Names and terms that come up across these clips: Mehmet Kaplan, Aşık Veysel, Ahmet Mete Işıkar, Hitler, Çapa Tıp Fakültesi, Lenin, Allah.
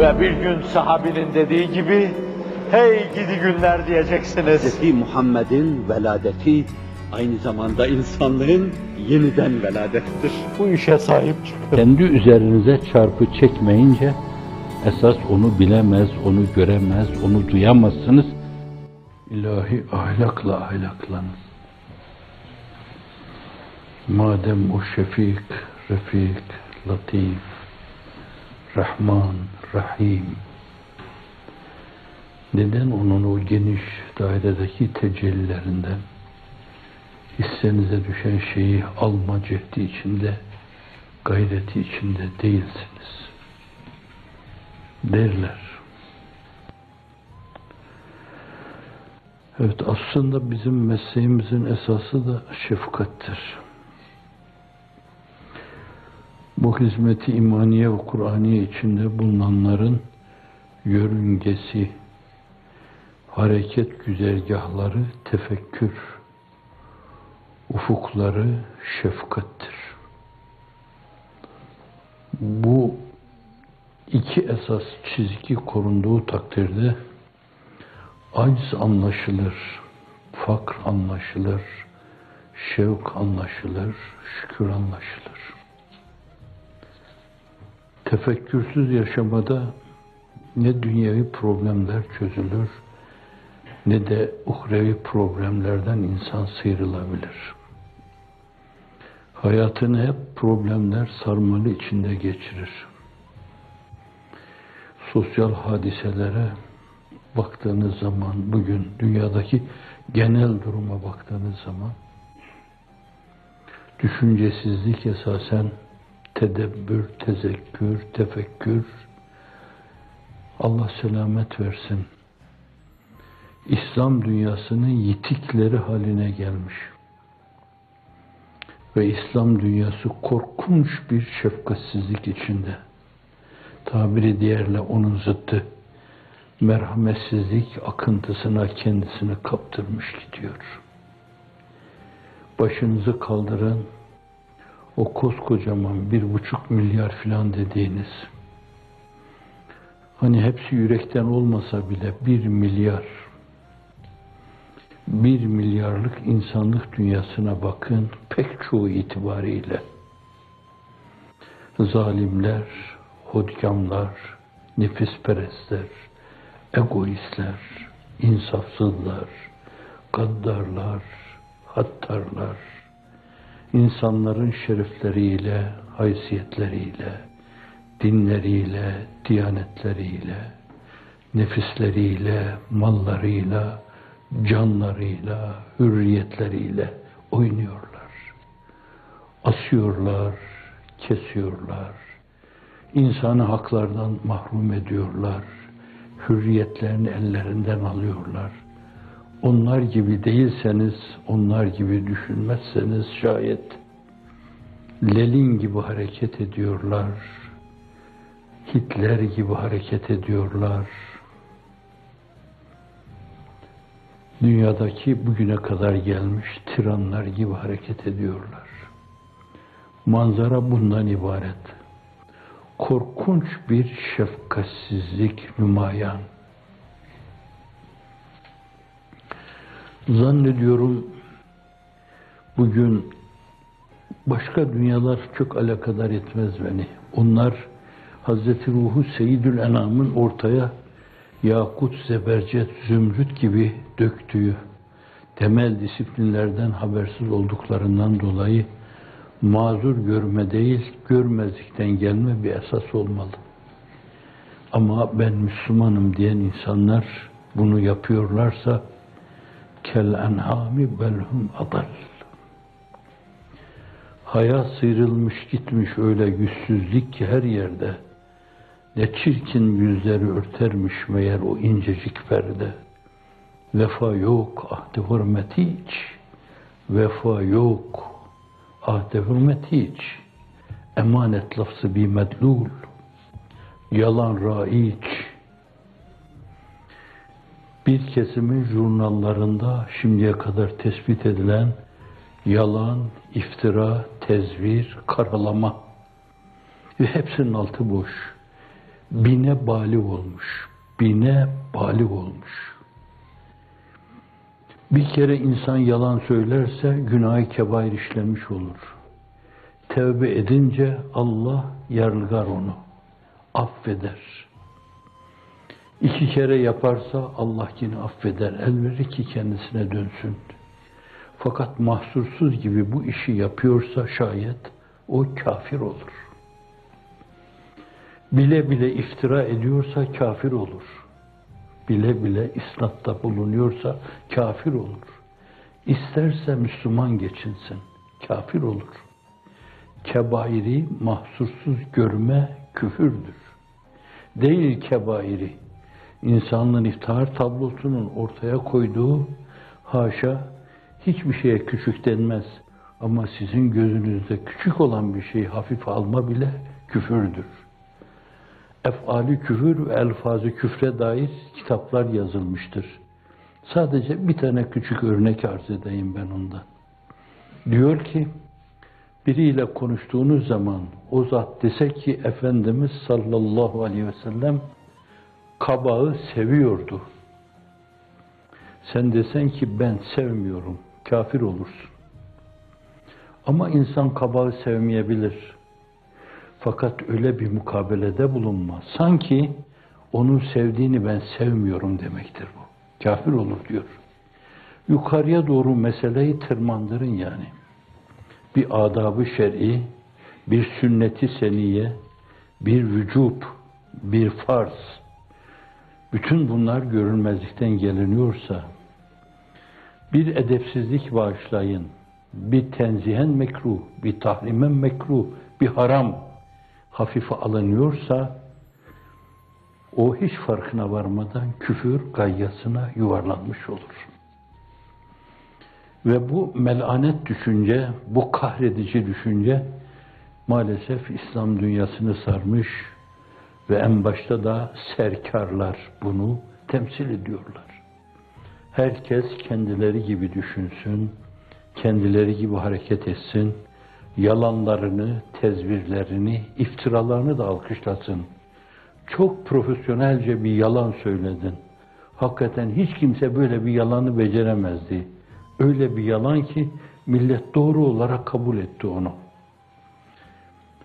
Ve bir gün sahabinin dediği gibi, hey gidi günler diyeceksiniz. Hz. Muhammed'in veladeti aynı zamanda insanların yeniden veladettir. Bu işe sahip çıkın. Kendi üzerinize çarpı çekmeyince, esas onu bilemez, onu göremez, onu duyamazsınız. İlahi ahlakla ahlaklanın. Madem o şefik, refik, latif, rahman, rahim, neden onun o geniş dairedeki tecellilerinden hissenize düşen şeyi alma cehdi içinde, gayreti içinde değilsiniz derler. Evet, aslında bizim mesleğimizin esası da şefkattir. Bu hizmeti imaniye ve Kur'aniye içinde bulunanların yörüngesi, hareket güzergahları, tefekkür, ufukları şefkattir. Bu iki esas çizgi korunduğu takdirde aciz anlaşılır, fakr anlaşılır, şevk anlaşılır, şükür anlaşılır. Tefekkürsüz yaşamada ne dünyevi problemler çözülür, ne de uhrevi problemlerden insan sıyrılabilir. Hayatını hep problemler sarmalı içinde geçirir. Sosyal hadiselere baktığınız zaman, bugün dünyadaki genel duruma baktığınız zaman, düşüncesizlik esasen tedebbür, tezekkür, tefekkür, Allah selamet versin, İslam dünyasının yitikleri haline gelmiş. Ve İslam dünyası korkunç bir şefkatsizlik içinde. Tabiri diğerle onun zıttı, merhametsizlik akıntısına kendisini kaptırmış gidiyor. Başınızı kaldıran, o koskocaman 1,5 milyar filan dediğiniz, hani hepsi yürekten olmasa bile 1 milyarlık insanlık dünyasına bakın, pek çoğu itibariyle zalimler, hodgamlar, nefisperestler, egoistler, insafsızlar, gaddarlar, hattarlar, insanların şerefleriyle, haysiyetleriyle, dinleriyle, diyanetleriyle, nefisleriyle, mallarıyla, canlarıyla, hürriyetleriyle oynuyorlar. Asıyorlar, kesiyorlar, insanı haklardan mahrum ediyorlar, hürriyetlerini ellerinden alıyorlar. Onlar gibi değilseniz, onlar gibi düşünmezseniz şayet, Lenin gibi hareket ediyorlar, Hitler gibi hareket ediyorlar. Dünyadaki bugüne kadar gelmiş tiranlar gibi hareket ediyorlar. Manzara bundan ibaret. Korkunç bir şefkatsizlik nümayan. Zannediyorum bugün başka dünyalar çok alakadar etmez beni. Onlar Hazreti Ruhu Seyyidül Enam'ın ortaya yakut, zebercet, zümrüt gibi döktüğü temel disiplinlerden habersiz olduklarından dolayı mazur görme değil, görmezlikten gelme bir esas olmalı. Ama ben Müslümanım diyen insanlar bunu yapıyorlarsa kel enhami belhum adal. Hayat sıyrılmış gitmiş öyle yüzsüzlük ki her yerde. Ne çirkin yüzleri örtermiş meğer o incecik perde. Vefa yok, ahde hürmet hiç. Vefa yok, ahde hürmet hiç. Emanet lafzı bi medlul. Yalan raiç. Bir kesimin jurnallarında şimdiye kadar tespit edilen yalan, iftira, tezvir, karalama ve hepsinin altı boş. bine balik olmuş. Bine balik olmuş. Bir kere insan yalan söylerse günahı kebair işlemiş olur. Tevbe edince Allah yarılgar onu, affeder. 2 kere yaparsa Allah yine affeder, el verir ki kendisine dönsün. Fakat mahsursuz gibi bu işi yapıyorsa şayet o kafir olur. Bile bile iftira ediyorsa kafir olur. Bile bile isnatta bulunuyorsa kafir olur. İsterse Müslüman geçinsin, kafir olur. Kebairi mahsursuz görme küfürdür. Değil kebairi, insanlığın iftihar tablosunun ortaya koyduğu, haşa, hiçbir şeye küçük denmez. Ama sizin gözünüzde küçük olan bir şeyi hafife alma bile küfürdür. Ef'ali küfür ve elfazı küfre dair kitaplar yazılmıştır. Sadece bir tane küçük örnek arz edeyim ben ondan. Diyor ki, biriyle konuştuğunuz zaman o zat dese ki Efendimiz sallallahu aleyhi ve sellem kabağı seviyordu. Sen desen ki ben sevmiyorum, kafir olursun. Ama insan kabağı sevmeyebilir. Fakat öyle bir mukabelede bulunma, sanki onun sevdiğini ben sevmiyorum demektir bu. Kafir olur diyor. Yukarıya doğru meseleyi tırmandırın yani. Bir adab-ı şer'i, bir sünnet-i seniyye, bir vücub, bir farz. Bütün bunlar görünmezlikten geliniyorsa, bir edepsizlik bağışlayın, bir tenzihen mekruh, bir tahrimen mekruh, bir haram hafife alınıyorsa, o hiç farkına varmadan küfür gayyasına yuvarlanmış olur. Ve bu melanet düşünce, bu kahredici düşünce maalesef İslam dünyasını sarmış ve en başta da serkarlar bunu temsil ediyorlar. Herkes kendileri gibi düşünsün, kendileri gibi hareket etsin, yalanlarını, tezvirlerini, iftiralarını da alkışlasın. Çok profesyonelce bir yalan söyledin. Hakikaten hiç kimse böyle bir yalanı beceremezdi. Öyle bir yalan ki millet doğru olarak kabul etti onu.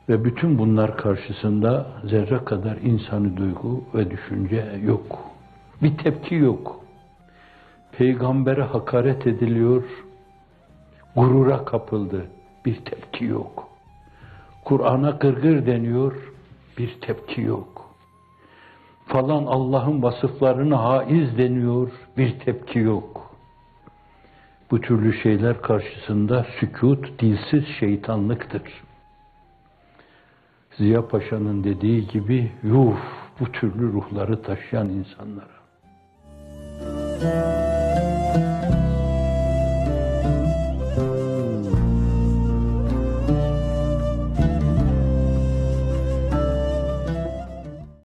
Ve bütün bunlar karşısında zerre kadar insani duygu ve düşünce yok. Bir tepki yok. Peygamber'e hakaret ediliyor, gurura kapıldı. Bir tepki yok. Kur'an'a gırgır deniyor, bir tepki yok. Falan Allah'ın vasıflarını haiz deniyor, bir tepki yok. Bu türlü şeyler karşısında sükût, dilsiz şeytanlıktır. Ziya Paşa'nın dediği gibi, yuh, bu türlü ruhları taşıyan insanlara.